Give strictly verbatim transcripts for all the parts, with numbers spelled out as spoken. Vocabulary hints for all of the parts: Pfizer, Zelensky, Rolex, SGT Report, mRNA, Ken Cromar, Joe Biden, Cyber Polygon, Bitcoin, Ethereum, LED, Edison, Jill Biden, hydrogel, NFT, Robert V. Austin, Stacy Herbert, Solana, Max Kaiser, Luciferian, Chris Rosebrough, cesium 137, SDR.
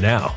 now. Now.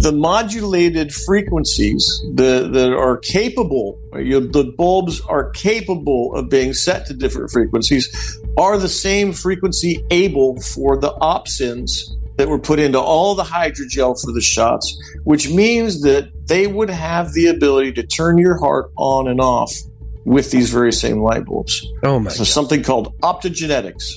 The modulated frequencies that, that are capable, you know, the bulbs are capable of being set to different frequencies, are the same frequency able for the opsins that were put into all the hydrogel for the shots, which means that they would have the ability to turn your heart on and off with these very same light bulbs. Oh my! So God. Something called optogenetics.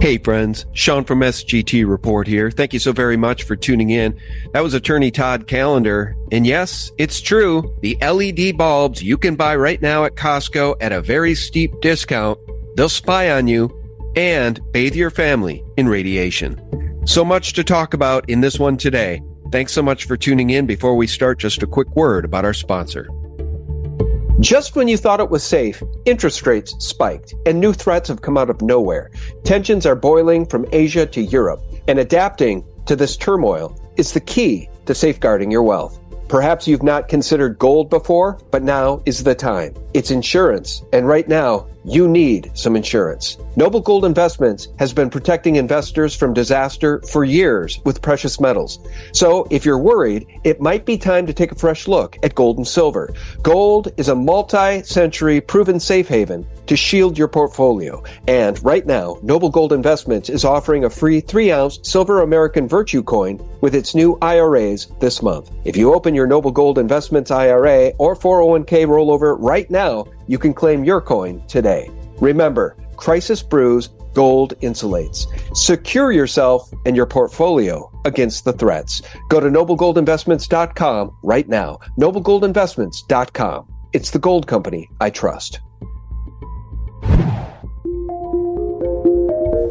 Hey friends, Sean from S G T Report here. Thank you so very much for tuning in. That was attorney Todd Callender. And yes, it's true. The L E D bulbs you can buy right now at Costco at a very steep discount. They'll spy on you and bathe your family in radiation. So much to talk about in this one today. Thanks so much for tuning in. Before we start, just a quick word about our sponsor. Just when you thought it was safe, interest rates spiked, and new threats have come out of nowhere. Tensions are boiling from Asia to Europe, and adapting to this turmoil is the key to safeguarding your wealth. Perhaps you've not considered gold before, but now is the time. It's insurance, and right now, you need some insurance. Noble Gold Investments has been protecting investors from disaster for years with precious metals. So if you're worried, it might be time to take a fresh look at gold and silver. Gold is a multi-century proven safe haven to shield your portfolio. And right now, Noble Gold Investments is offering a free three ounce silver American Virtue coin with its new I R As this month. If you open your Noble Gold Investments I R A or four oh one k rollover right now, you can claim your coin today. Remember, crisis brews, gold insulates. Secure yourself and your portfolio against the threats. Go to noble gold investments dot com right now. noble gold investments dot com. It's the gold company I trust.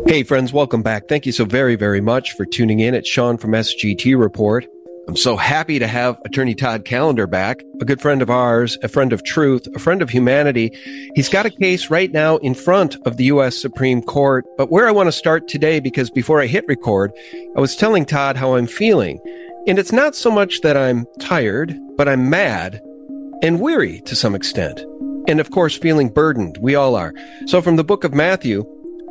Hey friends, welcome back. Thank you so very, very much for tuning in. It's Sean from S G T Report. I'm so happy to have attorney Todd Callender back, a good friend of ours, a friend of truth, a friend of humanity. He's got a case right now in front of the U S Supreme Court. But where I want to start today, because before I hit record, I was telling Todd how I'm feeling. And it's not so much that I'm tired, but I'm mad and weary to some extent. And of course, feeling burdened. We all are. So from the book of Matthew,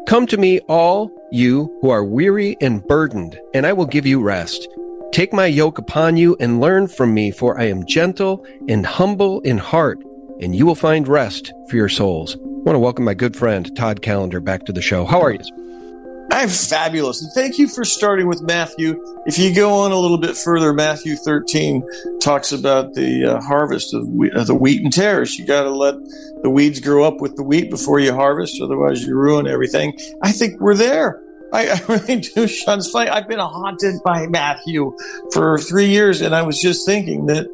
come to me, all you who are weary and burdened, and I will give you rest. Take my yoke upon you and learn from me, for I am gentle and humble in heart, and you will find rest for your souls. I want to welcome my good friend, Todd Callender, back to the show. How are you? I'm fabulous. And thank you for starting with Matthew. If you go on a little bit further, Matthew thirteen talks about the uh, harvest of we- uh, the wheat and tares. You got to let the weeds grow up with the wheat before you harvest. Otherwise, you ruin everything. I think we're there. I, I really do, Sean. It's funny. I've been haunted by Matthew for three years, and I was just thinking that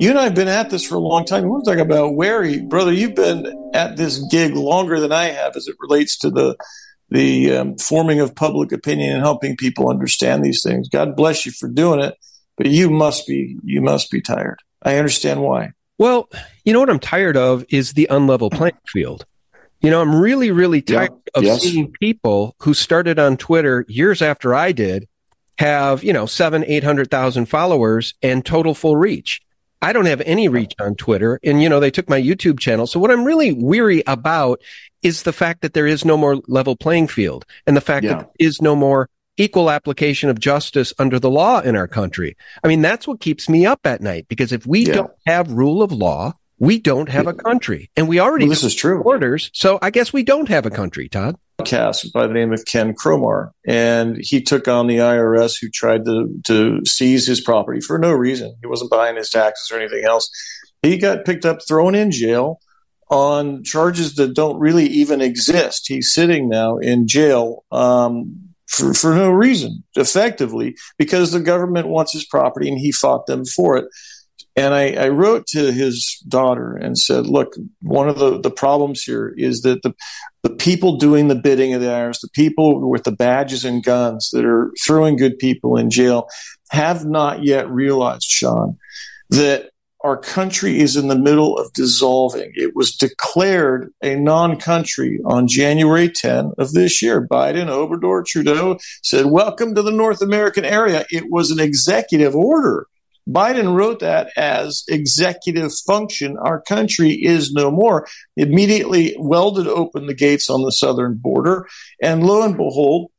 you and I have been at this for a long time. We want to talk about wary, brother. You've been at this gig longer than I have, as it relates to the the um, forming of public opinion and helping people understand these things. God bless you for doing it, but you must be you must be tired. I understand why. Well, you know what I'm tired of is the unlevel playing field. You know, I'm really, really tired yeah, of yes. seeing people who started on Twitter years after I did have, you know, seven, eight hundred thousand followers and total full reach. I don't have any reach on Twitter. And, you know, they took my YouTube channel. So what I'm really weary about is the fact that there is no more level playing field and the fact yeah. that there is no more equal application of justice under the law in our country. I mean, that's what keeps me up at night, because if we yeah. don't have rule of law, we don't have a country, and we already well, this is true. Borders, so I guess we don't have a country, Todd. Podcast by the name of Ken Cromar, and he took on the I R S, who tried to, to seize his property for no reason. He wasn't buying his taxes or anything else. He got picked up, thrown in jail on charges that don't really even exist. He's sitting now in jail um, for, for no reason, effectively, because the government wants his property, and he fought them for it. And I, I wrote to his daughter and said, look, one of the, the problems here is that the the people doing the bidding of the I R S, the people with the badges and guns that are throwing good people in jail, have not yet realized, Sean, that our country is in the middle of dissolving. It was declared a non-country on January tenth of this year. Biden, Obrador, Trudeau said, welcome to the North American area. It was an executive order. Biden wrote that as executive function. Our country is no more. Immediately welded open the gates on the southern border. And lo and behold,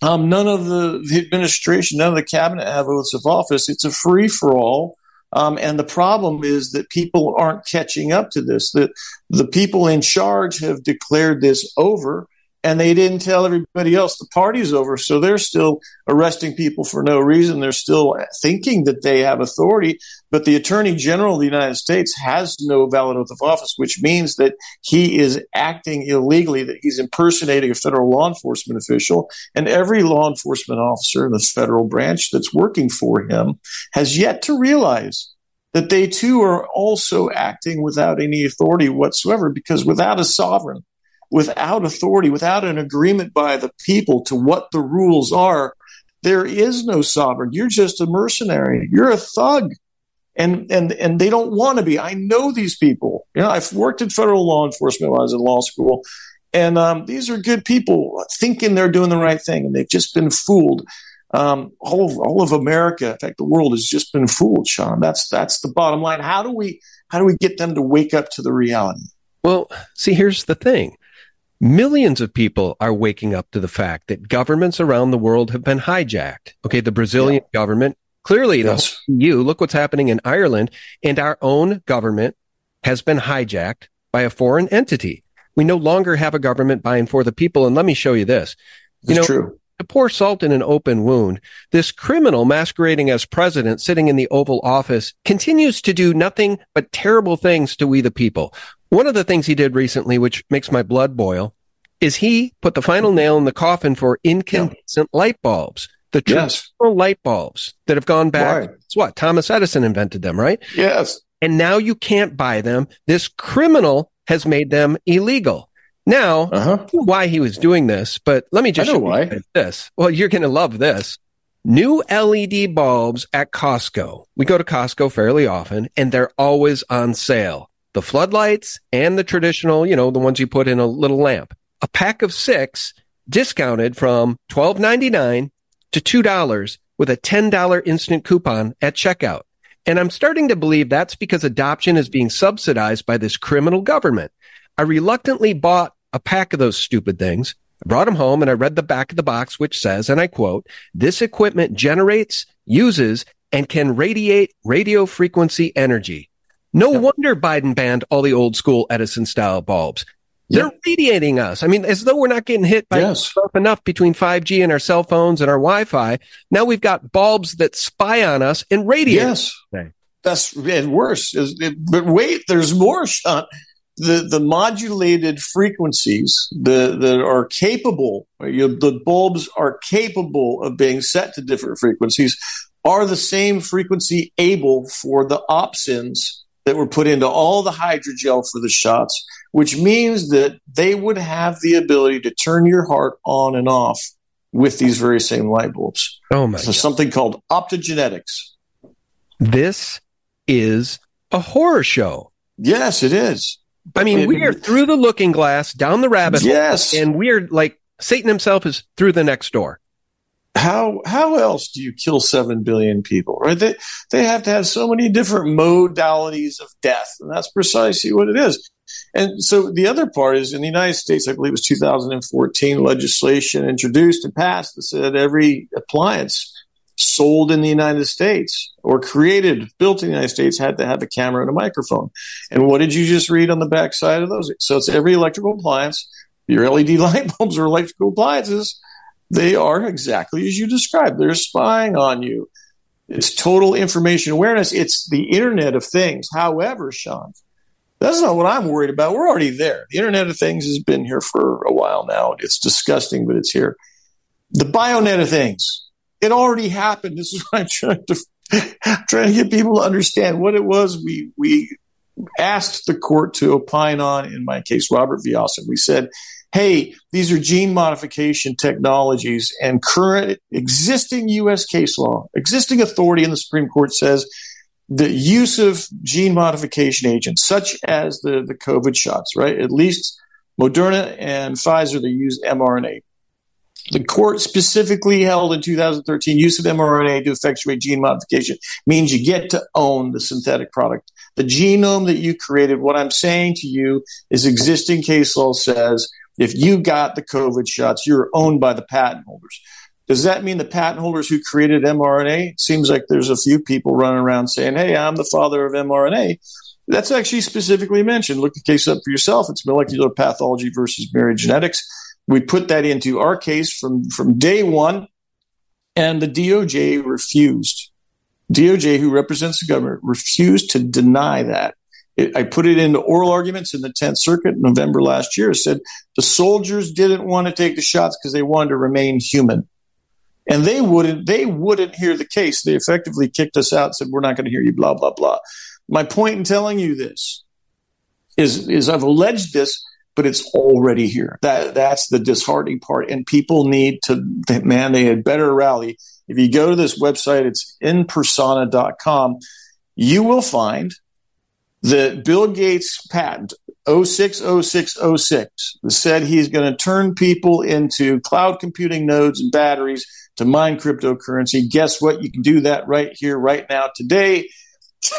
um, none of the, the administration, none of the cabinet have oaths of office. It's a free-for-all. Um, and the problem is that people aren't catching up to this, that the people in charge have declared this over. And they didn't tell everybody else the party's over, so they're still arresting people for no reason. They're still thinking that they have authority, but the Attorney General of the United States has no valid oath of office, which means that he is acting illegally, that he's impersonating a federal law enforcement official, and every law enforcement officer in the federal branch that's working for him has yet to realize that they too are also acting without any authority whatsoever, because without a sovereign, without authority, without an agreement by the people to what the rules are, there is no sovereign. You're just a mercenary. You're a thug. And and and they don't want to be. I know these people. You know, I've worked in federal law enforcement when I was in law school, and um, these are good people thinking they're doing the right thing, and they've just been fooled. Um, all of, all of America, in fact, the world has just been fooled, Sean. That's that's the bottom line. How do we how do we get them to wake up to the reality? Well, see, here's the thing. Millions of people are waking up to the fact that governments around the world have been hijacked. Okay, the Brazilian yeah. government, clearly yes. the E U, look what's happening in Ireland, and our own government has been hijacked by a foreign entity. We no longer have a government by and for the people, and let me show you this. You it's know, true. To pour salt in an open wound, this criminal masquerading as president sitting in the Oval Office continues to do nothing but terrible things to we the people. One of the things he did recently, which makes my blood boil, is he put the final nail in the coffin for incandescent yeah. light bulbs, the traditional yes. light bulbs that have gone back. Right. It's what Thomas Edison invented them, right? Yes. And now you can't buy them. This criminal has made them illegal. Now, uh-huh. I don't know why he was doing this, but let me just I know show why. You this. Well, you're going to love this. New L E D bulbs at Costco. We go to Costco fairly often, and they're always on sale. The floodlights and the traditional, you know, the ones you put in a little lamp. A pack of six discounted from twelve ninety-nine to two dollars with a ten dollars instant coupon at checkout. And I'm starting to believe that's because adoption is being subsidized by this criminal government. I reluctantly bought a pack of those stupid things. I brought them home and I read the back of the box, which says, and I quote, "This equipment generates, uses, and can radiate radio frequency energy." No wonder Biden banned all the old school Edison style bulbs. They're yeah. radiating us. I mean, as though we're not getting hit by yes. enough between five G and our cell phones and our Wi-Fi. Now we've got bulbs that spy on us and radiate. Yes, okay. That's and worse. But wait, there's more, Sean. The the modulated frequencies that that are capable, the bulbs are capable of being set to different frequencies, are the same frequency able for the opsins that were put into all the hydrogel for the shots, which means that they would have the ability to turn your heart on and off with these very same light bulbs. Oh my! So God. Something called optogenetics. This is a horror show. Yes, it is. I mean, it, we are through the looking glass, down the rabbit hole, yes. and we are like Satan himself is through the next door. How how else do you kill seven billion people? Right? They they have to have so many different modalities of death, and that's precisely what it is. And so the other part is in the United States, I believe it was two thousand fourteen legislation introduced and passed that said every appliance sold in the United States or created, built in the United States had to have a camera and a microphone. And what did you just read on the back side of those? So it's every electrical appliance, your L E D light bulbs are electrical appliances. They are exactly as you described. They're spying on you. It's total information awareness. It's the Internet of Things. However, Sean, that's not what I'm worried about. We're already there. The Internet of Things has been here for a while now. It's disgusting, but it's here. The BioNet of Things. It already happened. This is what I'm trying to trying to get people to understand what it was we we asked the court to opine on, in my case, Robert V. Austin. We said, hey, these are gene modification technologies, and current existing U S case law, existing authority in the Supreme Court says the use of gene modification agents, such as the, the COVID shots, right? At least Moderna and Pfizer, they use mRNA. The court specifically held in two thousand thirteen use of mRNA to effectuate gene modification means you get to own the synthetic product, the genome that you created. What I'm saying to you is existing case law says if you got the COVID shots, you're owned by the patent holders. Does that mean the patent holders who created mRNA? It seems like there's a few people running around saying, hey, I'm the father of mRNA. That's actually specifically mentioned. Look the case up for yourself. It's Molecular Pathology versus Myriad Genetics. We put that into our case from, from day one, and the D O J refused. D O J, who represents the government, refused to deny that. It, I put it into oral arguments in the tenth Circuit in November last year. It said the soldiers didn't want to take the shots because they wanted to remain human. And they wouldn't, they wouldn't hear the case. They effectively kicked us out and said, we're not going to hear you, blah, blah, blah. My point in telling you this is, is I've alleged this, but it's already here. That that's the disheartening part. And people need to, man, they had better rally. If you go to this website, it's in persona dot com, you will find that Bill Gates' patent, oh six oh six oh six, said he's going to turn people into cloud computing nodes and batteries to mine cryptocurrency. Guess what? You can do that right here, right now, today.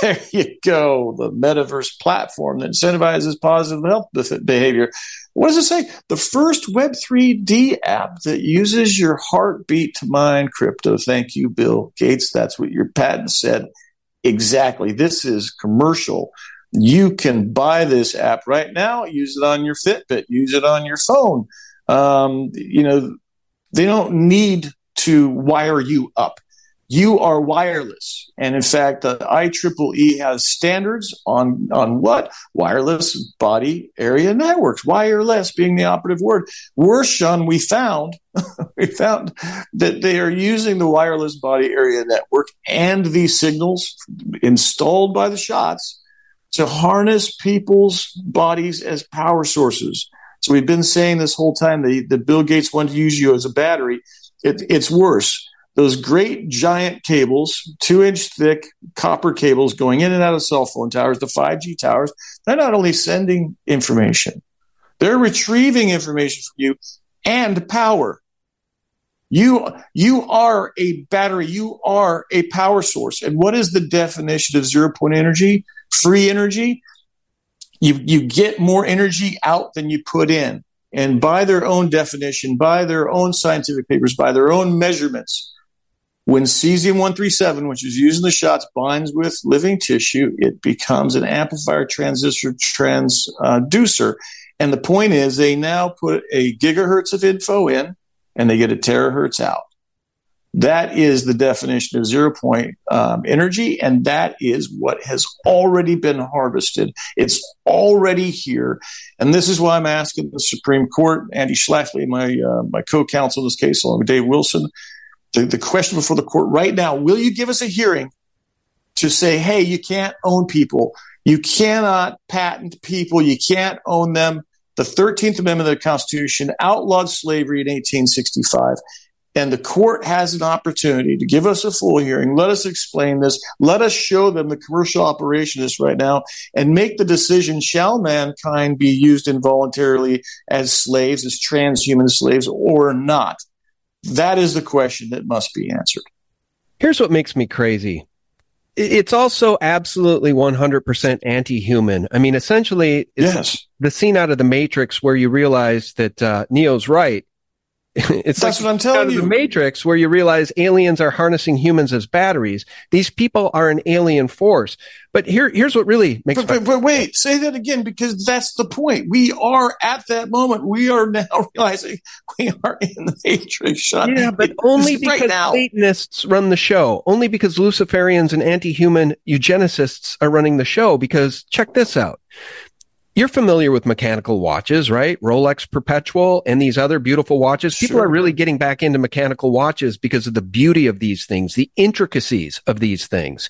There you go, the metaverse platform that incentivizes positive health behavior. What does it say? The first Web three D app that uses your heartbeat to mine crypto. Thank you, Bill Gates. That's what your patent said. Exactly. This is commercial. You can buy this app right now. Use it on your Fitbit. Use it on your phone. Um, you know, they don't need to wire you up. You are wireless. And in fact, the I triple E has standards on, on what? Wireless body area networks, wireless being the operative word. Worse, Sean, we found, we found that they are using the wireless body area network and the signals installed by the shots to harness people's bodies as power sources. So we've been saying this whole time that, that Bill Gates wanted to use you as a battery. It, it's worse. Those great giant cables, two-inch thick copper cables going in and out of cell phone towers, the five G towers, they're not only sending information, they're retrieving information from you and power. You, you are a battery. You are a power source. And what is the definition of zero-point energy, free energy? You, you get more energy out than you put in. And by their own definition, by their own scientific papers, by their own measurements, when cesium one thirty-seven, which is used in the shots, binds with living tissue, it becomes an amplifier, transistor, transducer. And the point is they now put a gigahertz of info in and they get a terahertz out. That is the definition of zero-point um, energy, and that is what has already been harvested. It's already here, and this is why I'm asking the Supreme Court, Andy Schlafly, my uh, my co-counsel in this case, along with Dave Wilson, The, the question before the court right now, will you give us a hearing to say, hey, you can't own people. You cannot patent people. You can't own them. The thirteenth Amendment of the Constitution outlawed slavery in eighteen sixty-five. And the court has an opportunity to give us a full hearing. Let us explain this. Let us show them the commercial operation is right now and make the decision, shall mankind be used involuntarily as slaves, as transhuman slaves, or not? That is the question that must be answered. Here's what makes me crazy. It's also absolutely one hundred percent anti-human. I mean, essentially, it's yes. the scene out of The Matrix where you realize that uh, Neo's right. It's That's like what I'm telling out of you. The Matrix where you realize aliens are harnessing humans as batteries. These people are an alien force. But here, here's what really makes but, but, but wait, say that again, because that's the point. We are at that moment. We are now realizing we are in the Matrix. Sean. Yeah, but only because right Satanists run the show. Only because Luciferians and anti-human eugenicists are running the show. Because check this out. you're familiar with mechanical watches, right? Rolex Perpetual and these other beautiful watches. People sure. are really getting back into mechanical watches because of the beauty of these things, the intricacies of these things.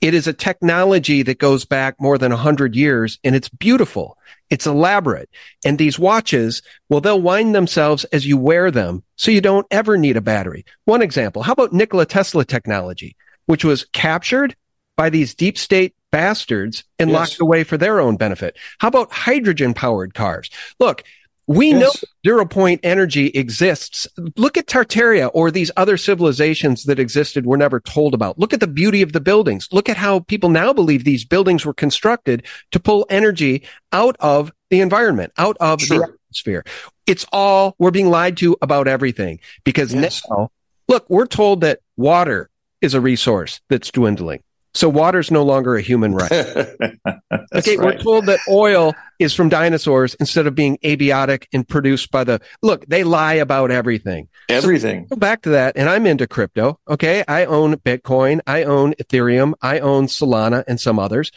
It is a technology that goes back more than one hundred years, and it's beautiful. It's elaborate. And these watches, well, they'll wind themselves as you wear them, so you don't ever need a battery. One example, how about Nikola Tesla technology, which was captured by these deep state bastards and yes. locked away for their own benefit. How about hydrogen powered cars? Look, we yes. know zero point energy exists. Look at Tartaria or these other civilizations that existed we're never told about. Look at the beauty of the buildings. Look at how people now believe these buildings were constructed to pull energy out of the environment, out of sure. the atmosphere. It's all, we're being lied to about everything because yes. now, look, we're told that water is a resource that's dwindling. So water's no longer a human right. okay, right. We're told that oil is from dinosaurs instead of being abiotic and produced by the... Look, they lie about everything. Everything. So go back to that, and I'm into crypto, okay? I own Bitcoin, I own Ethereum, I own Solana and some others.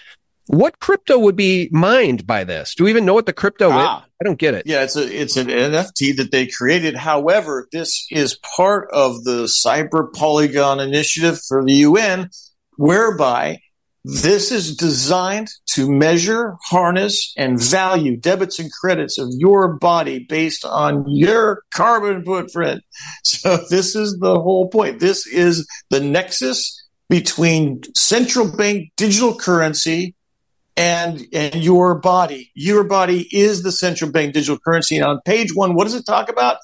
What crypto would be mined by this? Do we even know what the crypto ah, is? I don't get it. Yeah, it's a, it's an N F T that they created. However, this is part of the Cyber Polygon initiative for the U N, whereby this is designed to measure, harness, and value debits and credits of your body based on your carbon footprint. So this is the whole point. This is the nexus between central bank digital currency and and your body. Your body is the central bank digital currency. And on page one, what does it talk about?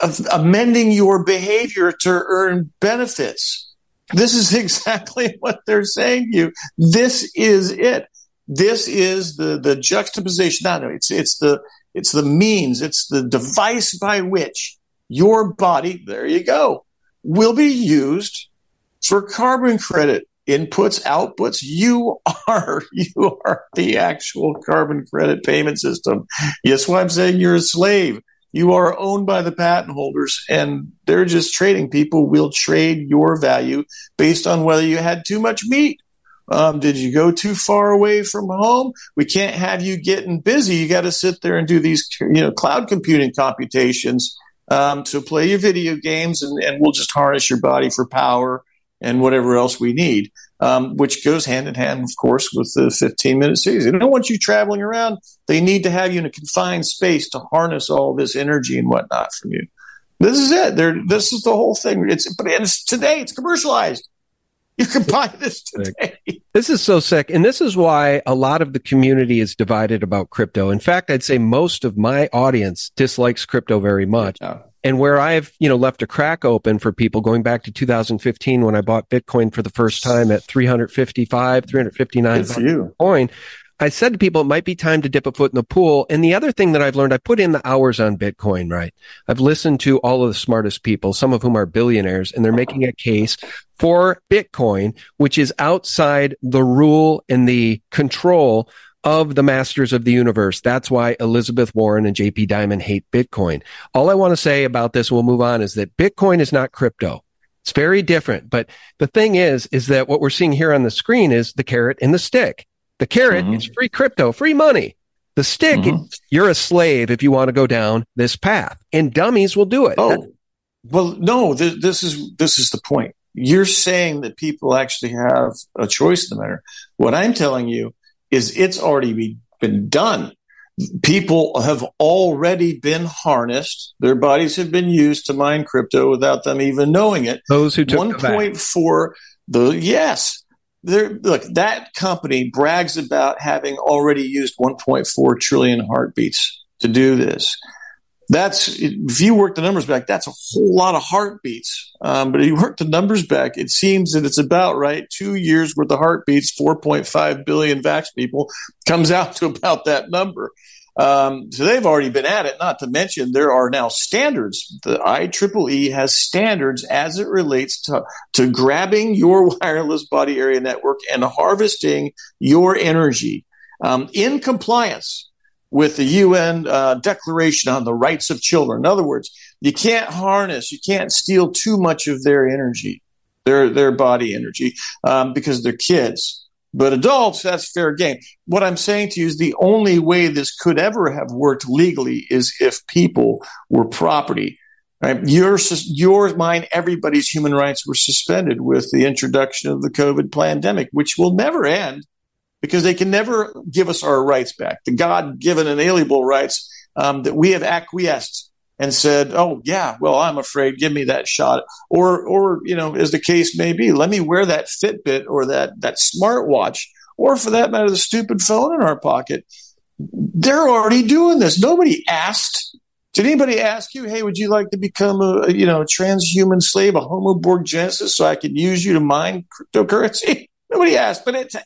Of amending your behavior to earn benefits. This is exactly what they're saying to you. This is it. This is the, the juxtaposition. No, no, it's it's the it's the means, it's the device by which your body, there you go, will be used for carbon credit. Inputs, outputs, you are you are the actual carbon credit payment system. Yes, why I'm saying you're a slave. You are owned by the patent holders, and they're just trading. People will trade your value based on whether you had too much meat. Um, did you go too far away from home? We can't have you getting busy. You got to sit there and do these, you know, cloud computing computations um, to play your video games, and, and we'll just harness your body for power and whatever else we need, um, which goes hand in hand, of course, with the fifteen-minute cities. They don't want you traveling around. They need to have you in a confined space to harness all this energy and whatnot from you. This is it. They're, this is the whole thing. It's, but it's today. It's commercialized. You can buy this today. This is so sick. And this is why a lot of the community is divided about crypto. In fact, I'd say most of my audience dislikes crypto very much. Yeah. And where I've, you know, left a crack open for people going back to two thousand fifteen when I bought Bitcoin for the first time at three fifty-five, three fifty-nine coin, I said to people, it might be time to dip a foot in the pool. And the other thing that I've learned, I put in the hours on Bitcoin, right? I've listened to all of the smartest people, some of whom are billionaires, and they're making a case for Bitcoin, which is outside the rule and the control of the masters of the universe. That's why Elizabeth Warren and J P Diamond hate Bitcoin. All I want to say about this, and we'll move on, is that Bitcoin is not crypto. It's very different. But the thing is, is that what we're seeing here on the screen is the carrot and the stick. The carrot mm-hmm. is free crypto, free money. The stick, mm-hmm. is, you're a slave if you want to go down this path. And dummies will do it. Oh, That's- well, no, th- this is this is the point. You're saying that people actually have a choice in the matter. What I'm telling you is it's already be, been done. People have already been harnessed. Their bodies have been used to mine crypto without them even knowing it. Those who took one point four, the yes. There, look, that company brags about having already used one point four trillion heartbeats to do this. That's, if you work the numbers back, that's a whole lot of heartbeats. Um, but if you work the numbers back, it seems that it's about right. Two years worth of heartbeats, four point five billion vax people, comes out to about that number. Um, so they've already been at it, not to mention there are now standards. The I triple E has standards as it relates to, to grabbing your wireless body area network and harvesting your energy um, in compliance with the U N uh, Declaration on the Rights of Children. In other words, you can't harness, you can't steal too much of their energy, their their body energy, um, because they're kids. But adults, that's fair game. What I'm saying to you is the only way this could ever have worked legally is if people were property. Right? Your, your, mine, everybody's human rights were suspended with the introduction of the COVID pandemic, which will never end because they can never give us our rights back, the God-given inalienable rights um, that we have acquiesced and said, oh, yeah, well, I'm afraid, give me that shot. Or, or you know, as the case may be, let me wear that Fitbit or that, that smartwatch, or for that matter, the stupid phone in our pocket. They're already doing this. Nobody asked. Did anybody ask you, hey, would you like to become a, you know, a transhuman slave, a homo borgensis, so I could use you to mine cryptocurrency? Nobody asked, but it's,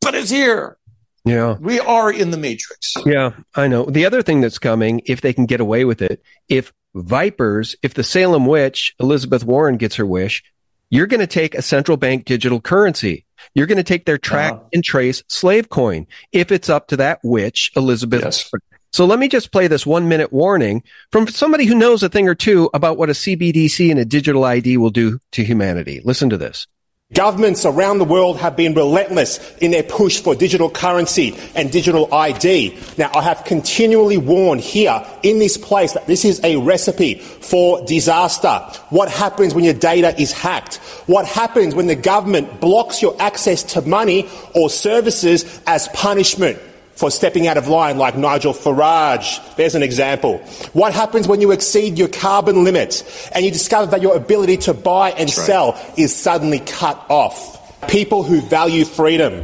but it's here. Yeah. We are in the matrix. Yeah, I know. The other thing that's coming, if they can get away with it, if Vipers, if the Salem witch, Elizabeth Warren gets her wish, you're going to take a central bank digital currency. You're going to take their track uh-huh. and trace slave coin, if it's up to that witch, Elizabeth. Yes. So let me just play this one minute warning from somebody who knows a thing or two about what a C B D C and a digital I D will do to humanity. Listen to this. Governments around the world have been relentless in their push for digital currency and digital I D. Now, I have continually warned here in this place that this is a recipe for disaster. What happens when your data is hacked? What happens when the government blocks your access to money or services as punishment for stepping out of line, like Nigel Farage? There's an example. What happens when you exceed your carbon limit and you discover that your ability to buy and That's sell right. is suddenly cut off? People who value freedom,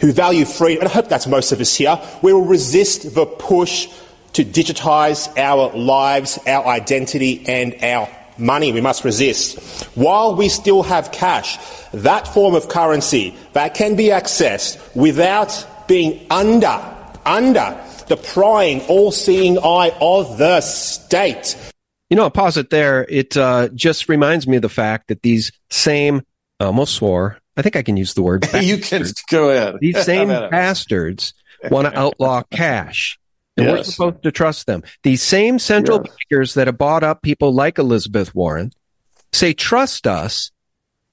who value freedom, and I hope that's most of us here, we will resist the push to digitise our lives, our identity and our money. We must resist. While we still have cash, that form of currency that can be accessed without being under, under the prying, all-seeing eye of the state. You know, I'll pause it there. It uh, just reminds me of the fact that these same, I almost swore, I think I can use the word bastards. You can go ahead. These same bastards want to outlaw cash. And yes. we're supposed to trust them. These same central yes. bankers that have bought up people like Elizabeth Warren say, trust us,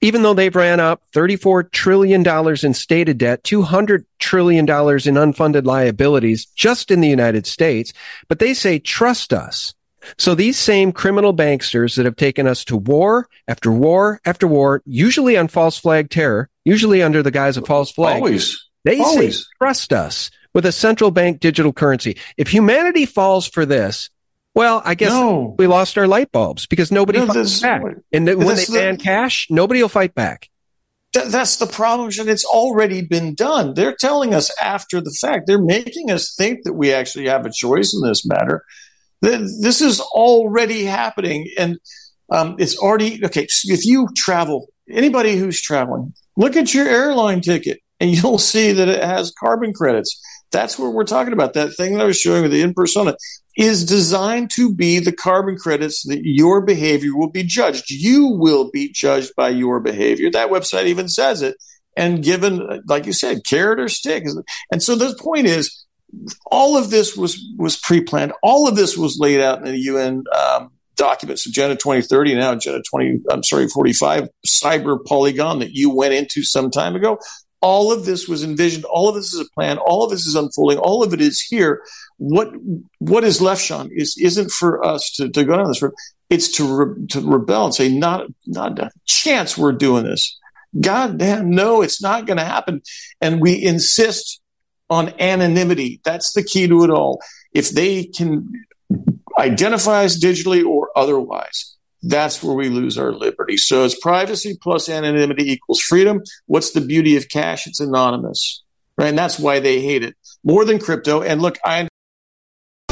even though they've ran up thirty-four trillion dollars in stated debt, two hundred trillion dollars in unfunded liabilities just in the United States, but they say, trust us. So these same criminal banksters that have taken us to war after war after war, usually on false flag terror, usually under the guise of false flag, Always. they Always. say, trust us with a central bank digital currency. If humanity falls for this, Well, I guess no. we lost our light bulbs because nobody no, fights back. And when they ban the, cash, nobody will fight back. Th- that's the problem. And it's already been done. They're telling us after the fact. They're making us think that we actually have a choice in this matter. This is already happening. And um, it's already – okay, if you travel, anybody who's traveling, look at your airline ticket and you'll see that it has carbon credits. That's what we're talking about. That thing that I was showing with the in-persona is designed to be the carbon credits that your behavior will be judged. You will be judged by your behavior. That website even says it. And given, like you said, carrot or stick. And so the point is, all of this was, was pre-planned. All of this was laid out in the U N um, documents, Agenda twenty thirty, now Agenda twenty, I'm sorry, forty-five, Cyber Polygon that you went into some time ago. All of this was envisioned. All of this is a plan. All of this is unfolding. All of it is here. What what is left, Sean, is isn't for us to, to go down this road. It's to re, to rebel and say, not not a chance we're doing this. God damn, no, it's not going to happen. And we insist on anonymity. That's the key to it all. If they can identify us digitally or otherwise, that's where we lose our liberty. So it's privacy plus anonymity equals freedom. What's the beauty of cash? It's anonymous, right? And that's why they hate it more than crypto. And look, I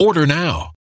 Order now.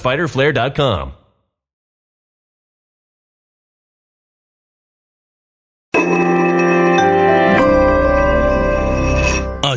fighter flare dot com. fighter flare dot com. A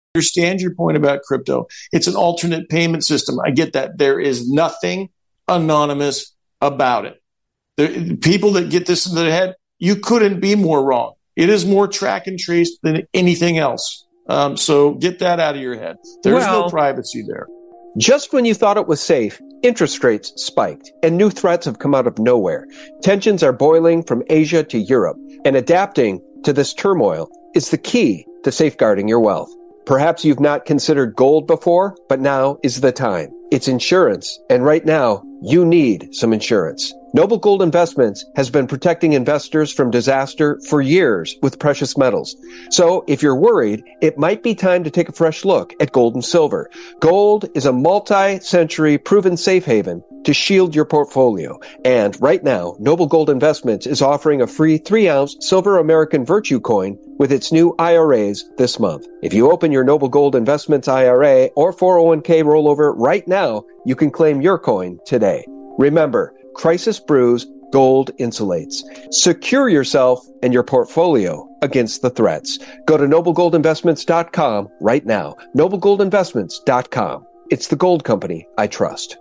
Understand your point about crypto. It's an alternate payment system. I get that. There is nothing anonymous about it. The people that get this in their head, you couldn't be more wrong. It is more track and trace than anything else. Um, so get that out of your head. There's well, no privacy there. Just when you thought it was safe, interest rates spiked and new threats have come out of nowhere. Tensions are boiling from Asia to Europe, and adapting to this turmoil is the key to safeguarding your wealth. Perhaps you've not considered gold before, but now is the time. It's insurance, and right now, you need some insurance. Noble Gold Investments has been protecting investors from disaster for years with precious metals. So if you're worried, it might be time to take a fresh look at gold and silver. Gold is a multi-century proven safe haven to shield your portfolio. And right now, Noble Gold Investments is offering a free three ounce silver American Virtue coin with its new I R As this month. If you open your Noble Gold Investments I R A or four oh one k rollover right now, you can claim your coin today. Remember, crisis brews, gold insulates. Secure yourself and your portfolio against the threats. Go to noble gold investments dot com right now. noble gold investments dot com. It's the gold company I trust.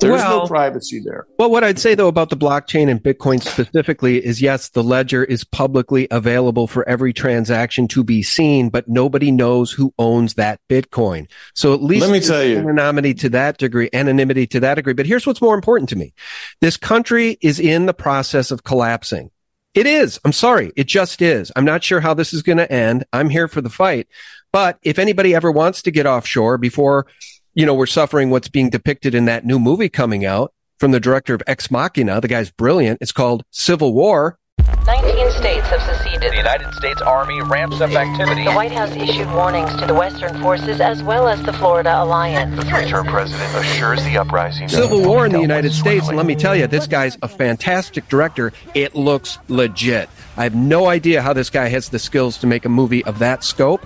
There's well, no privacy there. Well, what I'd say, though, about the blockchain and Bitcoin specifically is, yes, the ledger is publicly available for every transaction to be seen, but nobody knows who owns that Bitcoin. So at least Let me tell you. anonymity to that degree, anonymity to that degree. But here's what's more important to me. This country is in the process of collapsing. It is. I'm sorry. It just is. I'm not sure how this is going to end. I'm here for the fight. But if anybody ever wants to get offshore before, you know, we're suffering what's being depicted in that new movie coming out from the director of Ex Machina. The guy's brilliant. It's called Civil War. nineteen states have seceded. The United States Army ramps up activity. The White House issued warnings to the Western forces as well as the Florida Alliance. The three-term president assures the uprising. Civil War in the United States. And let me tell you, this guy's a fantastic director. It looks legit. I have no idea how this guy has the skills to make a movie of that scope,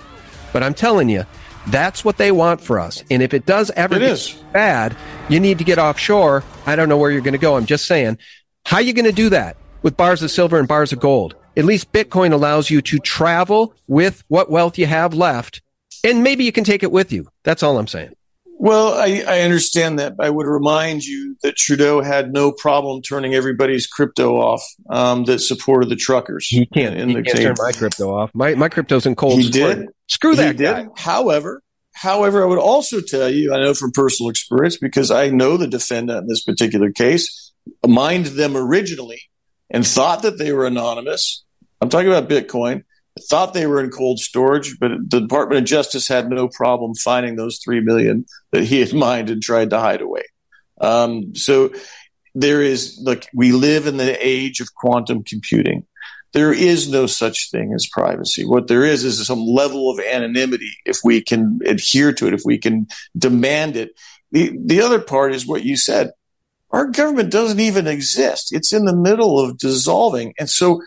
but I'm telling you, that's what they want for us. And if it does ever it get is. bad, you need to get offshore. I don't know where you're going to go. I'm just saying How are you going to do that with bars of silver and bars of gold? At least Bitcoin allows you to travel with what wealth you have left, and maybe you can take it with you. That's all I'm saying. Well, I, I understand that. I would remind you that Trudeau had no problem turning everybody's crypto off um, that supported the truckers. He can't, in he the can't turn my crypto off. My my crypto's in cold. He did. Court. Screw that he guy. Did. However, however, I would also tell you, I know from personal experience, because I know the defendant in this particular case, mined them originally and thought that they were anonymous. I'm talking about Bitcoin. Thought they were in cold storage, but the Department of Justice had no problem finding those three million that he had mined and tried to hide away. Um, so there is, look, we live in the age of quantum computing. There is no such thing as privacy. What there is is some level of anonymity if we can adhere to it, if we can demand it. The, the other part is what you said. Our government doesn't even exist. It's in the middle of dissolving. And so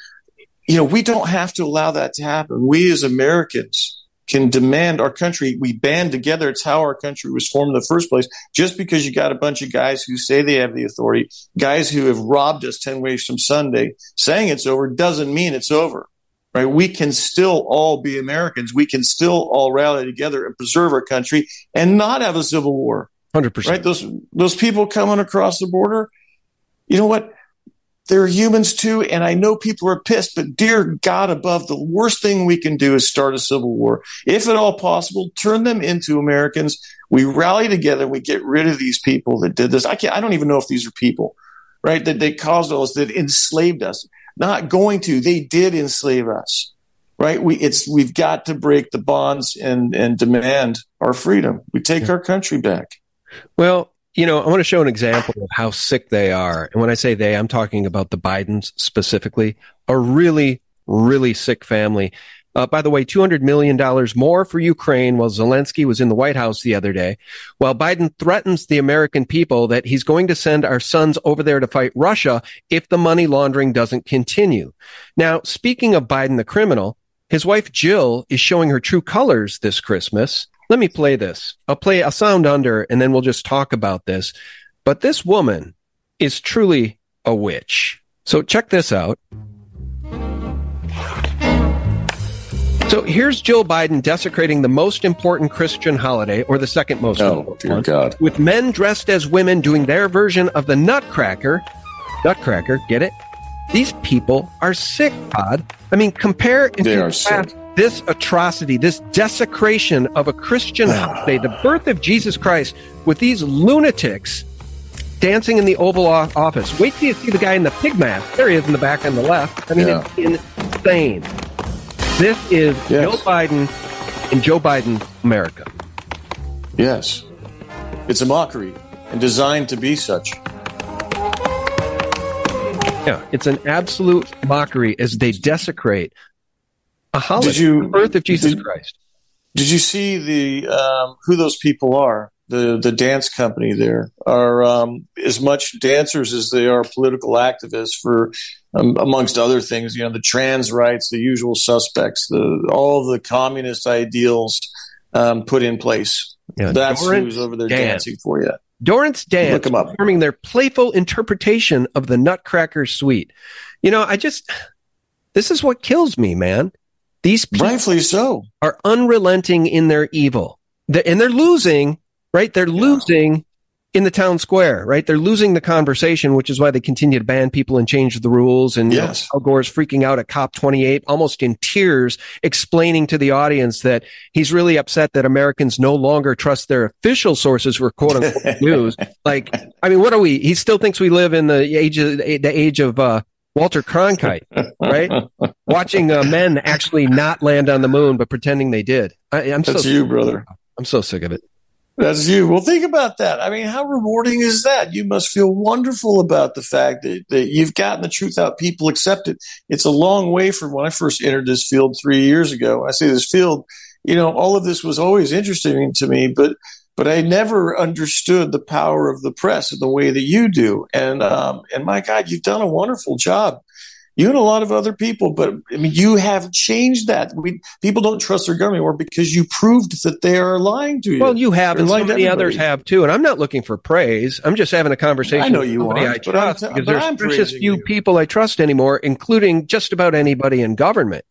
you know, we don't have to allow that to happen. We as Americans can demand our country. We band together. It's how our country was formed in the first place. Just because you got a bunch of guys who say they have the authority, guys who have robbed us ten ways from Sunday, saying it's over doesn't mean it's over, right? We can still all be Americans. We can still all rally together and preserve our country and not have a civil war. one hundred percent. Right? Those, those people coming across the border, you know what? They're humans too, and I know people are pissed, but dear God above, the worst thing we can do is start a civil war. If at all possible, turn them into Americans. We rally together. We get rid of these people that did this. I can't, I don't even know if these are people, right, that they caused all this, that enslaved us. Not going to. They did enslave us, right? We, it's, we've got to break the bonds and, and demand our freedom. We take yeah. our country back. Well, you know, I want to show an example of how sick they are. And when I say they, I'm talking about the Bidens specifically, a really, really sick family. Uh, by the way, two hundred million dollars more for Ukraine while Zelensky was in the White House the other day, while Biden threatens the American people that he's going to send our sons over there to fight Russia if the money laundering doesn't continue. Now, speaking of Biden, the criminal, his wife, Jill, is showing her true colors this Christmas. Let me play this. I'll play a sound under, and then we'll just talk about this. But this woman is truly a witch. So check this out. So here's Jill Biden desecrating the most important Christian holiday, or the second most oh, important dear one, God. With men dressed as women doing their version of the Nutcracker. Nutcracker, get it? These people are sick, Todd. I mean, compare and they are sick. This atrocity, this desecration of a Christian holiday, the birth of Jesus Christ, with these lunatics dancing in the Oval Office. Wait till you see the guy in the pig mask. There he is in the back on the left. I mean, yeah. It's insane. This is yes. Joe Biden and Joe Biden America. Yes. It's a mockery and designed to be such. Yeah, it's an absolute mockery as they desecrate a holiday, did you, the birth of Jesus did, Christ. Did you see the um, who those people are? The the dance company there are um, as much dancers as they are political activists for, um, amongst other things, you know, the trans rights, the usual suspects, the all the communist ideals um, put in place. Yeah, that's Dorrance who's over there Dance. dancing for you. Dorrance Dance performing their playful interpretation of the Nutcracker Suite. You know, I just, this is what kills me, man. These people rightfully so. Are unrelenting in their evil. The, and they're losing, right? They're yeah. losing in the town square, right? They're losing the conversation, which is why they continue to ban people and change the rules. And yes. you know, Al Gore's freaking out at COP twenty-eight, almost in tears, explaining to the audience that he's really upset that Americans no longer trust their official sources for quote-unquote news. Like, I mean, what are we? He still thinks we live in the age of, the age of uh, Walter Cronkite, right? Watching uh, men actually not land on the moon, but pretending they did. I, I'm That's so you, brother. I'm so sick of it. That's you. Well, think about that. I mean, how rewarding is that? You must feel wonderful about the fact that, that you've gotten the truth out. People accept it. It's a long way from when I first entered this field three years ago. I say this field, you know, all of this was always interesting to me, but But I never understood the power of the press in the way that you do. And um, and my God, you've done a wonderful job. You and a lot of other people, but I mean, you have changed that. We, people don't trust their government anymore because you proved that they are lying to you. Well, you have, and so many others have too. And I'm not looking for praise. I'm just having a conversation. I know you with aren't, I but, I'm t- because but I'm there's just few you. people I trust anymore, including just about anybody in government.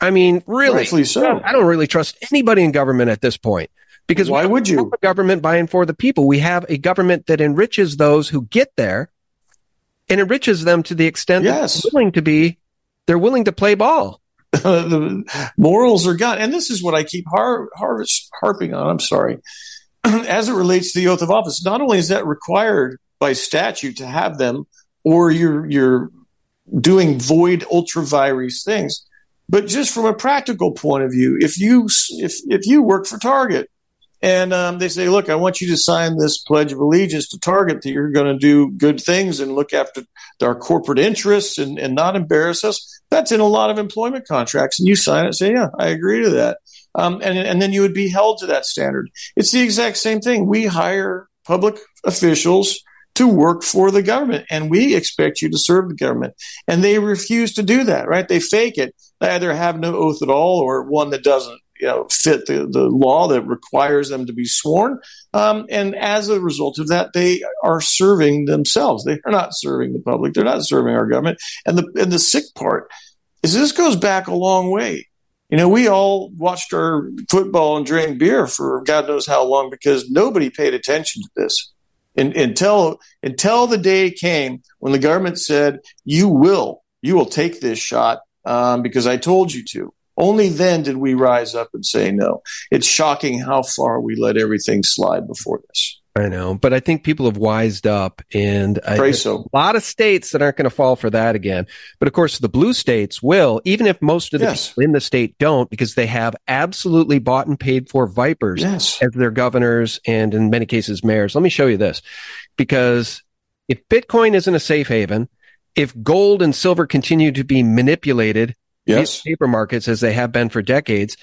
I mean, really, rightfully so. I don't really trust anybody in government at this point. Because why we would you? A government by and for the people. We have a government that enriches those who get there. And enriches them to the extent yes. that they're willing to be, they're willing to play ball. The morals are gone. And this is what I keep har- har- harping on, I'm sorry, as it relates to the oath of office. Not only is that required by statute to have them, or you're, you're doing void ultra-virus things, but just from a practical point of view, if you if if you work for Target, and um, they say, look, I want you to sign this Pledge of Allegiance to Target that you're going to do good things and look after our corporate interests and, and not embarrass us. That's in a lot of employment contracts. And you sign it and say, yeah, I agree to that. Um, and, and then you would be held to that standard. It's the exact same thing. We hire public officials to work for the government, and we expect you to serve the government. And they refuse to do that, right? They fake it. They either have no oath at all or one that doesn't. You know, fit the, the law that requires them to be sworn. Um, and as a result of that, they are serving themselves. They are not serving the public. They're not serving our government. And the and the sick part is this goes back a long way. You know, we all watched our football and drank beer for God knows how long because nobody paid attention to this. And, until until the day came when the government said, you will, you will take this shot um, because I told you to. Only then did we rise up and say no. It's shocking how far we let everything slide before this. I know, but I think people have wised up, and I, so. a lot of states that aren't going to fall for that again. But of course, the blue states will, even if most of the yes. people in the state don't, because they have absolutely bought and paid for vipers yes. as their governors and in many cases mayors. Let me show you this, because if Bitcoin isn't a safe haven, if gold and silver continue to be manipulated, yes. paper markets as they have been for decades.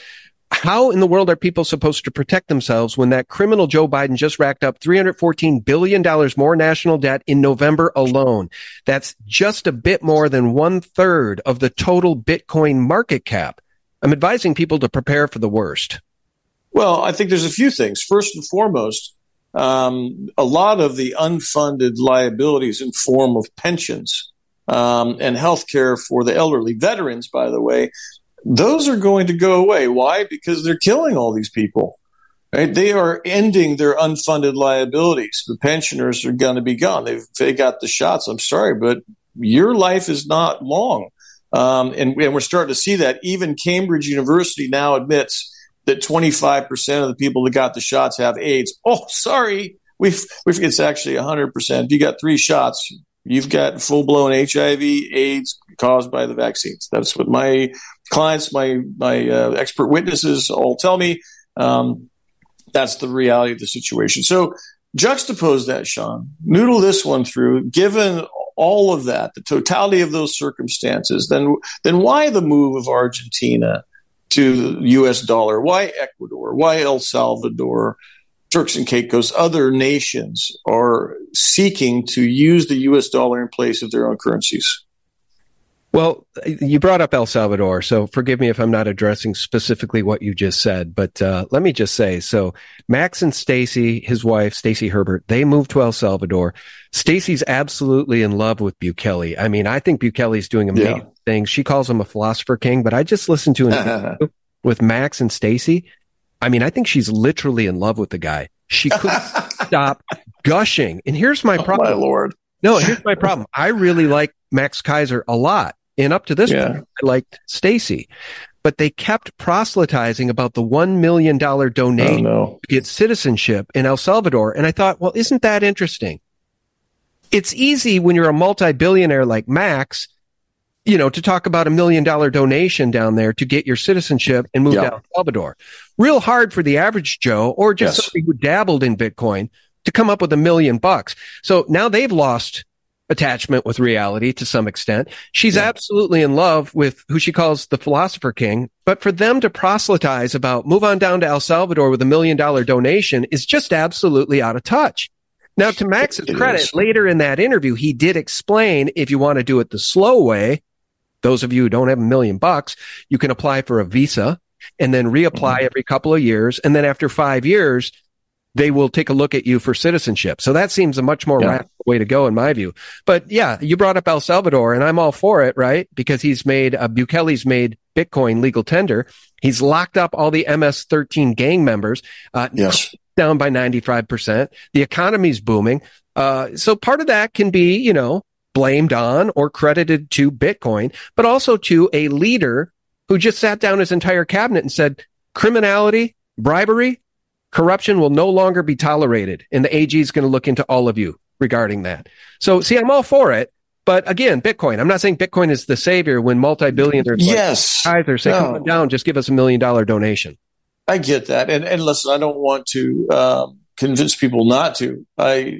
How in the world are people supposed to protect themselves when that criminal Joe Biden just racked up three hundred fourteen billion dollars more national debt in November alone? That's just a bit more than one third of the total Bitcoin market cap. I'm advising people to prepare for the worst. Well, I think there's a few things. First and foremost, um, a lot of the unfunded liabilities in form of pensions Um, and healthcare for the elderly, veterans, by the way, those are going to go away. Why? Because they're killing all these people. Right? They are ending their unfunded liabilities. The pensioners are going to be gone. They've they got the shots. I'm sorry, but your life is not long. Um, and, and we're starting to see that. Even Cambridge University now admits that twenty-five percent of the people that got the shots have AIDS. Oh, sorry. We've, we've, it's actually one hundred percent. If you got three shots, you've got full-blown H I V, AIDS caused by the vaccines. That's what my clients, my my uh, expert witnesses all tell me. Um, that's the reality of the situation. So juxtapose that, Sean. Noodle this one through. Given all of that, the totality of those circumstances, then then why the move of Argentina to the U S dollar? Why Ecuador? Why El Salvador? Turks and Caicos, other nations are seeking to use the U S dollar in place of their own currencies. Well, you brought up El Salvador, so forgive me if I'm not addressing specifically what you just said, but uh, let me just say, so Max and Stacy, his wife, Stacy Herbert, they moved to El Salvador. Stacy's absolutely in love with Bukele. I mean, I think Bukele's doing amazing yeah. things. She calls him a philosopher king, but I just listened to an interview with Max and Stacy. I mean, I think she's literally in love with the guy. She couldn't stop gushing. And here's my problem. Oh, my Lord. No, here's my problem. I really like Max Kaiser a lot. And up to this yeah. point, I liked Stacy. But they kept proselytizing about the one million dollars donation oh, no. to get citizenship in El Salvador. And I thought, well, isn't that interesting? It's easy when you're a multi-billionaire like Max, you know, to talk about a million dollar donation down there to get your citizenship and move yeah. to El Salvador. Real hard for the average Joe or just yes. somebody who dabbled in Bitcoin to come up with a million bucks. So now they've lost attachment with reality to some extent. She's yeah. absolutely in love with who she calls the philosopher king. But for them to proselytize about move on down to El Salvador with a million dollar donation is just absolutely out of touch. Now, to Max's credit, later in that interview, he did explain if you want to do it the slow way, Those of you who don't have a million bucks, you can apply for a visa and then reapply every couple of years. And then after five years, they will take a look at you for citizenship. So that seems a much more yeah. rational way to go in my view. But yeah, you brought up El Salvador and I'm all for it, right? Because he's made, uh, Bukele's made Bitcoin legal tender. He's locked up all the M S thirteen gang members, uh, yes. down by ninety-five percent. The economy's booming. Uh, so part of that can be, you know, blamed on or credited to Bitcoin, but also to a leader who just sat down his entire cabinet and said, criminality, bribery, corruption will no longer be tolerated, and the A G is going to look into all of you regarding that. So, see, I'm all for it, but again, Bitcoin. I'm not saying Bitcoin is the savior when multi-billionaires yes. like Kaiser say, no. come on down, just give us a million-dollar donation. I get that, and and listen, I don't want to um, convince people not to. I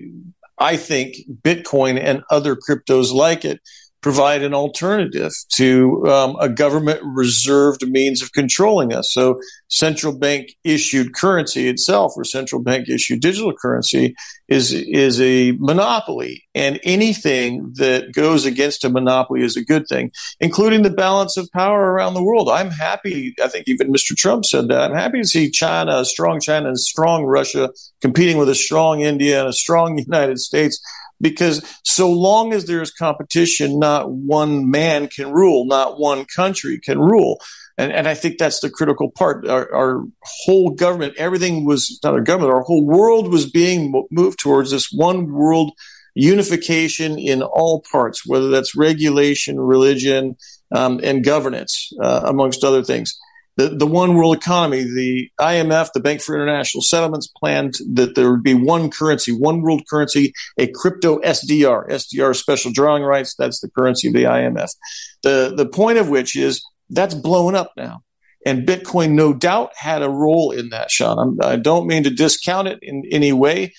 I think Bitcoin and other cryptos like it provide an alternative to um, a government-reserved means of controlling us. So central bank-issued currency itself or central bank-issued digital currency is is a monopoly, and anything that goes against a monopoly is a good thing, including the balance of power around the world. I'm happy, I think even Mister Trump said that, I'm happy to see China, a strong China and strong Russia competing with a strong India and a strong United States. Because so long as there is competition, not one man can rule, not one country can rule. And, and I think that's the critical part. Our, our whole government, everything was, not our government, our whole world was being moved towards this one world unification in all parts, whether that's regulation, religion, um, and governance, uh, amongst other things. The, the one world economy, the I M F, the Bank for International Settlements, planned that there would be one currency, one world currency, a crypto S D R. S D R, special drawing rights, that's the currency of the I M F. The, the point of which is that's blown up now. And Bitcoin, no doubt, had a role in that, Sean. I'm, I don't mean to discount it in any way.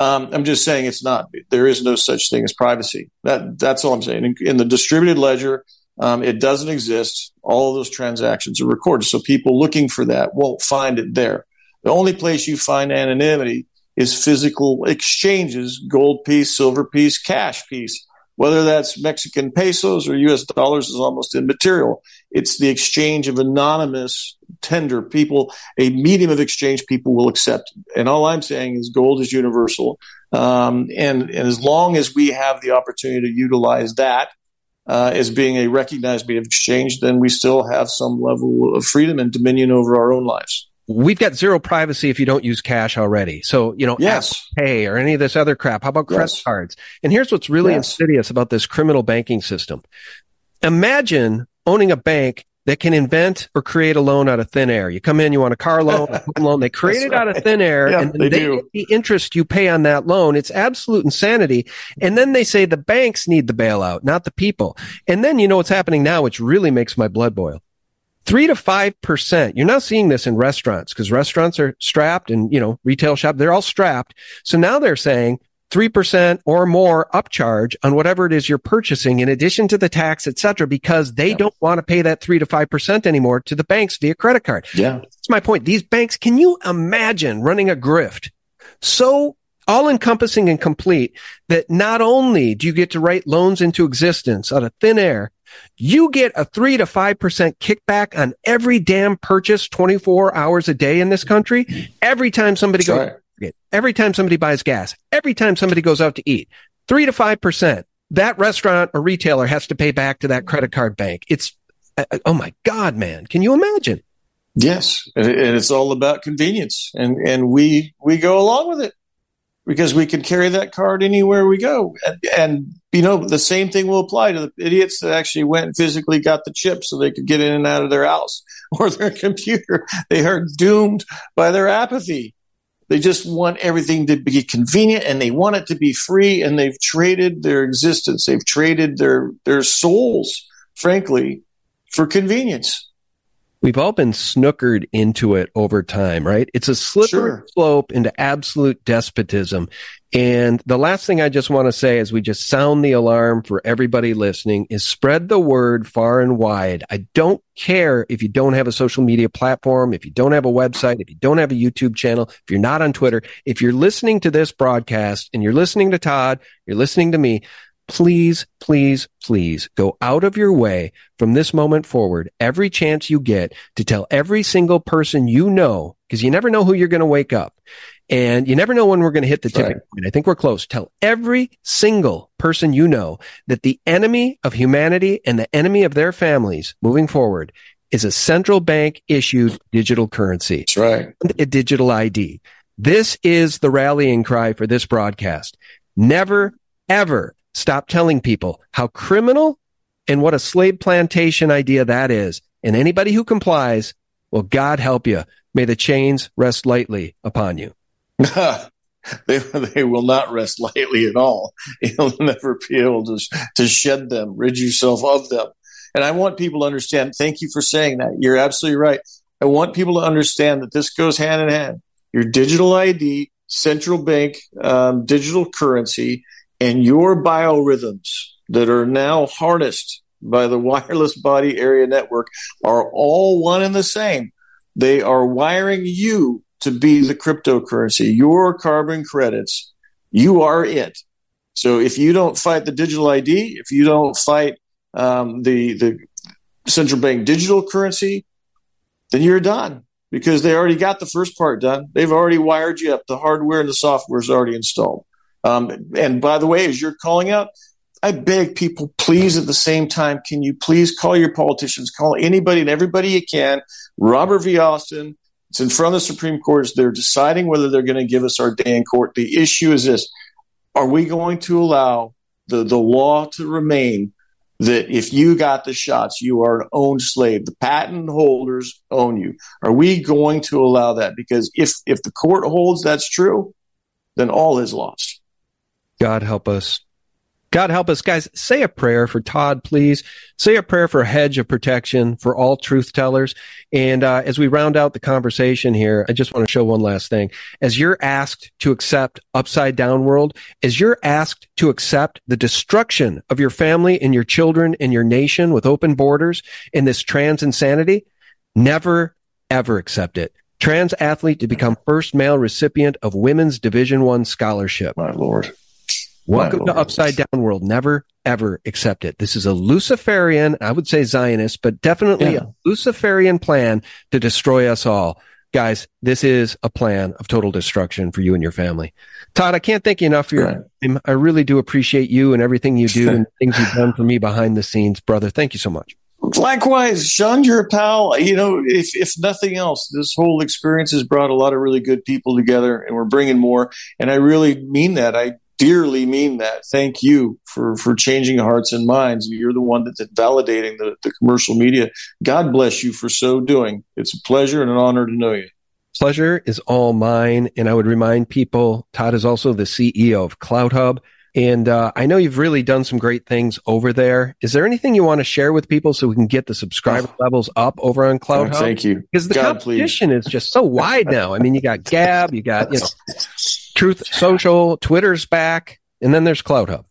Um, I'm just saying it's not. There is no such thing as privacy. That, that's all I'm saying. In, in the distributed ledger, Um, it doesn't exist. All of those transactions are recorded. So people looking for that won't find it there. The only place you find anonymity is physical exchanges, gold piece, silver piece, cash piece. Whether that's Mexican pesos or U S dollars is almost immaterial. It's the exchange of anonymous tender people, a medium of exchange people will accept. And all I'm saying is gold is universal. Um, and, and as long as we have the opportunity to utilize that, Uh, as being a recognized medium of exchange, then we still have some level of freedom and dominion over our own lives. We've got zero privacy if you don't use cash already. So, you know, yes. Apple Pay or any of this other crap. How about credit yes. cards? And here's what's really yes. insidious about this criminal banking system. Imagine owning a bank that can invent or create a loan out of thin air. You come in, you want a car loan, a home loan. They create it right. out of thin air, yeah, and they, they do. Get the interest you pay on that loan. It's absolute insanity. And then they say the banks need the bailout, not the people. And then you know what's happening now, which really makes my blood boil. Three to five percent. You're now seeing this in restaurants because restaurants are strapped, and you know retail shop. They're all strapped. So now they're saying three percent or more upcharge on whatever it is you're purchasing in addition to the tax, et cetera, because they yeah. don't want to pay that three to five percent anymore to the banks via credit card. Yeah. That's my point. These banks, can you imagine running a grift so all encompassing and complete that not only do you get to write loans into existence out of thin air, you get a three to five percent kickback on every damn purchase twenty-four hours a day in this country. Every time somebody That's goes... Right. Every time somebody buys gas, every time somebody goes out to eat, three to five percent, that restaurant or retailer has to pay back to that credit card bank. It's, uh, oh my God, man. Can you imagine? Yes. And it's all about convenience. And, and we, we go along with it because we can carry that card anywhere we go. And, and, you know, the same thing will apply to the idiots that actually went and physically got the chip so they could get in and out of their house or their computer. They are doomed by their apathy. They just want everything to be convenient, and they want it to be free, and they've traded their existence. They've traded their their souls, frankly, for convenience. We've all been snookered into it over time, right? It's a slippery sure. slope into absolute despotism. And the last thing I just want to say as we just sound the alarm for everybody listening is spread the word far and wide. I don't care if you don't have a social media platform, if you don't have a website, if you don't have a YouTube channel, if you're not on Twitter, if you're listening to this broadcast and you're listening to Todd, you're listening to me, please, please, please go out of your way from this moment forward, every chance you get, to tell every single person you know, because you never know who you're going to wake up. And you never know when we're going to hit the tipping right. point. I think we're close. Tell every single person you know that the enemy of humanity and the enemy of their families moving forward is a central bank issued digital currency. That's right. A digital I D. This is the rallying cry for this broadcast. Never, ever stop telling people how criminal and what a slave plantation idea that is. And anybody who complies, well, God help you. May the chains rest lightly upon you. they they will not rest lightly at all. You'll never be able to to shed them, rid yourself of them. And I want people to understand. Thank you for saying that. You're absolutely right. I want people to understand that this goes hand in hand. Your digital I D, central bank, um, digital currency, and your biorhythms that are now harnessed by the wireless body area network are all one and the same. They are wiring you to be the cryptocurrency, your carbon credits. You are it. So if you don't fight the digital I D, if you don't fight um, the the central bank digital currency, then you're done, because they already got the first part done. They've already wired you up. The hardware and the software is already installed. Um, and by the way, as you're calling out, I beg people, please, at the same time, can you please call your politicians, call anybody and everybody you can. Robert V. Austin, it's in front of the Supreme Court. They're deciding whether they're going to give us our day in court. The issue is this. Are we going to allow the, the law to remain that if you got the shots, you are an owned slave? The patent holders own you. Are we going to allow that? Because if, if the court holds that's true, then all is lost. God help us. God help us. Guys, say a prayer for Todd, please. Say a prayer for a hedge of protection for all truth tellers. And uh, as we round out the conversation here, I just want to show one last thing. As you're asked to accept Upside Down World, as you're asked to accept the destruction of your family and your children and your nation with open borders and this trans insanity, never, ever accept it. Trans athlete to become first male recipient of Women's Division One scholarship. My Lord. Welcome to Upside Down World. Never, ever accept it. This is a Luciferian, I would say Zionist, but definitely yeah. a Luciferian plan to destroy us all. Guys, this is a plan of total destruction for you and your family. Todd, I can't thank you enough for your right. time. I really do appreciate you and everything you do and things you've done for me behind the scenes, brother. Thank you so much. Likewise, Sean, you're a pal. You know, if if nothing else, this whole experience has brought a lot of really good people together, and we're bringing more. And I really mean that. I dearly mean that. Thank you for, for changing hearts and minds. You're the one that's validating the, the commercial media. God bless you for so doing. It's a pleasure and an honor to know you. Pleasure is all mine. And I would remind people, Todd is also the C E O of CloutHub. And uh, I know you've really done some great things over there. Is there anything you want to share with people so we can get the subscriber oh. levels up over on CloutHub? Oh, thank you. Because the God, competition please. is just so wide now. I mean, you got Gab, you got, you know, Truth Social, Twitter's back, and then there's CloutHub.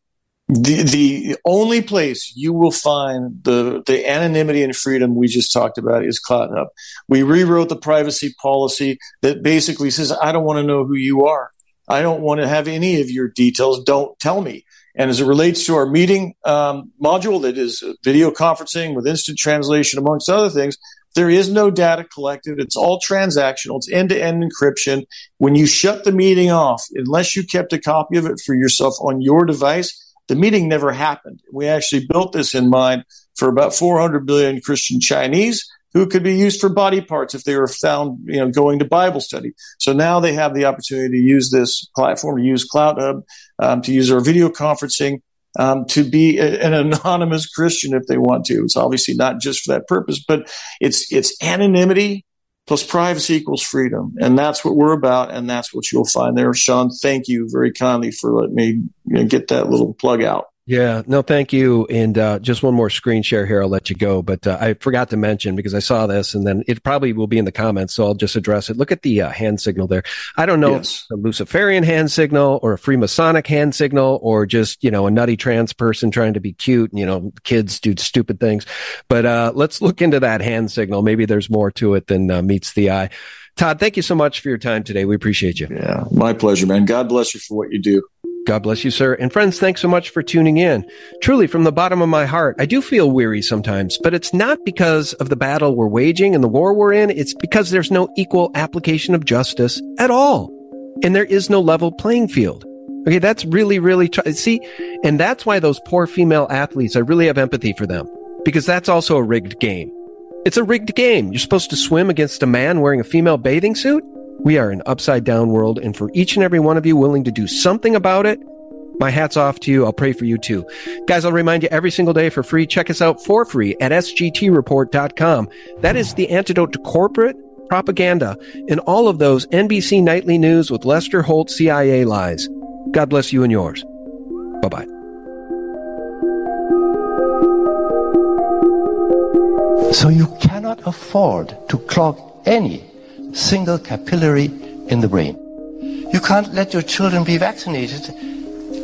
The the only place you will find the, the anonymity and freedom we just talked about is CloutHub. We rewrote the privacy policy that basically says, I don't want to know who you are. I don't want to have any of your details. Don't tell me. And as it relates to our meeting um, module, that is video conferencing with instant translation, amongst other things, there is no data collected. It's all transactional. It's end-to-end encryption. When you shut the meeting off, unless you kept a copy of it for yourself on your device, the meeting never happened. We actually built this in mind for about four hundred million Christian Chinese who could be used for body parts if they were found, you know, going to Bible study. So now they have the opportunity to use this platform, to use CloutHub, um, to use our video conferencing, um, to be a, an anonymous Christian if they want to. It's obviously not just for that purpose, but it's it's anonymity plus privacy equals freedom. And that's what we're about, and that's what you'll find there. Sean, thank you very kindly for letting me, you know, get that little plug out. Yeah, no, thank you. And uh, just one more screen share here. I'll let you go. But uh, I forgot to mention, because I saw this and then it probably will be in the comments, so I'll just address it. Look at the uh, hand signal there. I don't know yes. if it's a Luciferian hand signal or a Freemasonic hand signal or just, you know, a nutty trans person trying to be cute. And, you know, kids do stupid things. But uh, let's look into that hand signal. Maybe there's more to it than uh, meets the eye. Todd, thank you so much for your time today. We appreciate you. Yeah, my pleasure, man. God bless you for what you do. God bless you, sir. And friends, thanks so much for tuning in. Truly, from the bottom of my heart, I do feel weary sometimes, but it's not because of the battle we're waging and the war we're in. It's because there's no equal application of justice at all. And there is no level playing field. Okay, that's really, really, tr- see, and that's why those poor female athletes, I really have empathy for them, because that's also a rigged game. It's a rigged game. You're supposed to swim against a man wearing a female bathing suit? We are an upside-down world, and for each and every one of you willing to do something about it, my hat's off to you. I'll pray for you, too. Guys, I'll remind you every single day for free. Check us out for free at S G T report dot com. That is the antidote to corporate propaganda and all of those N B C Nightly News with Lester Holt C I A lies. God bless you and yours. Bye-bye. So you cannot afford to clog any single capillary in the brain. You can't let your children be vaccinated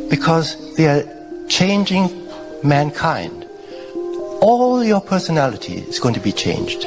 because they are changing mankind. All your personality is going to be changed.